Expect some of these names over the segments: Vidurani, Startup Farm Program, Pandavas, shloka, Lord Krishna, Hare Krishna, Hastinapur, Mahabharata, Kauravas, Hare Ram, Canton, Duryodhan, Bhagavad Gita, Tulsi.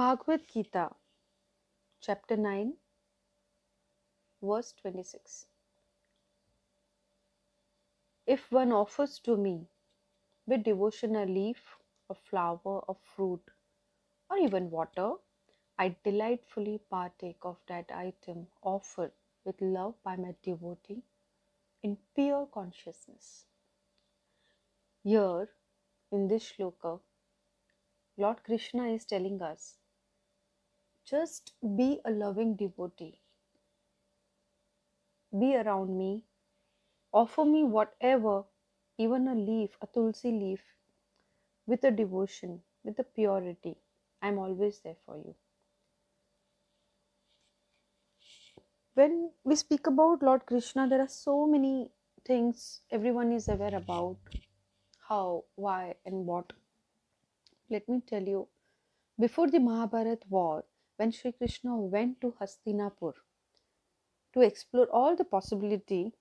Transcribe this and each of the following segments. Bhagavad Gita, chapter 9, verse 26. If one offers to me with devotion a leaf, a flower, a fruit, or even water, I delightfully partake of that item offered with love by my devotee in pure consciousness. Here, in this shloka, Lord Krishna is telling us, just be a loving devotee. Be around me. Offer me whatever, even a leaf, a tulsi leaf, with a devotion, with a purity. I am always there for you. When we speak about Lord Krishna, there are so many things everyone is aware about. How, why, and what. Let me tell you, before the Mahabharata war, when Sri Krishna went to Hastinapur to explore all the possibility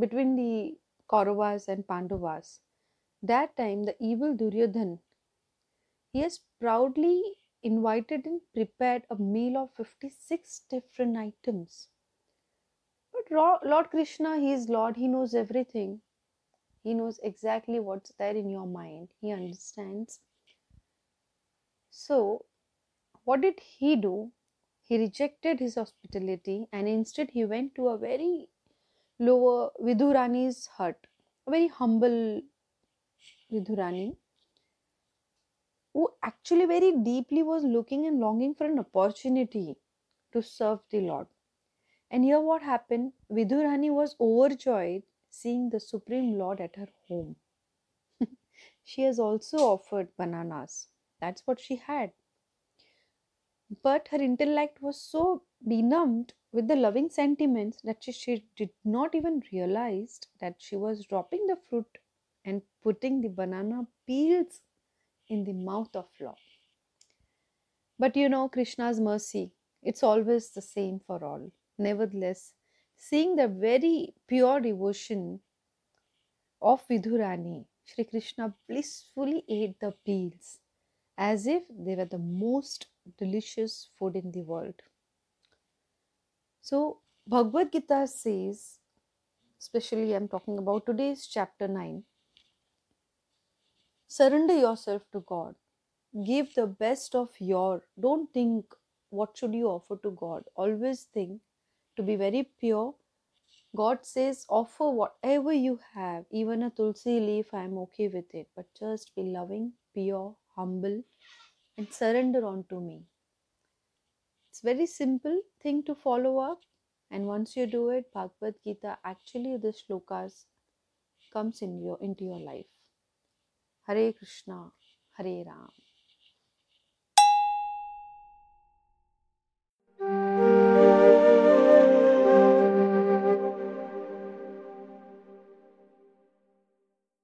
between the Kauravas and Pandavas, that time the evil Duryodhan, he has proudly invited and prepared a meal of 56 different items. But Lord Krishna, he is Lord, he knows everything. He knows exactly what's there in your mind. He understands. So, what did he do? He rejected his hospitality and instead he went to a very lower Vidurani's hut, a very humble Vidurani, who actually very deeply was looking and longing for an opportunity to serve the Lord. And here what happened? Vidurani was overjoyed seeing the Supreme Lord at her home. She has also offered bananas. That's what she had. But her intellect was so benumbed with the loving sentiments that she did not even realize that she was dropping the fruit and putting the banana peels in the mouth of Lord. But you know, Krishna's mercy, it's always the same for all. Nevertheless, seeing the very pure devotion of Vidurani, Sri Krishna blissfully ate the peels as if they were the most delicious food in the world. So, Bhagavad Gita says, especially I am talking about today's chapter 9, surrender yourself to God. Give the best of your. Don't think what should you offer to God. Always think to be very pure. God says, offer whatever you have, even a tulsi leaf, I am okay with it. But just be loving, pure, humble, and surrender unto me. It's very simple thing to follow up. And once you do it, Bhagavad Gita, actually the shlokas comes into your life. Hare Krishna, Hare Ram.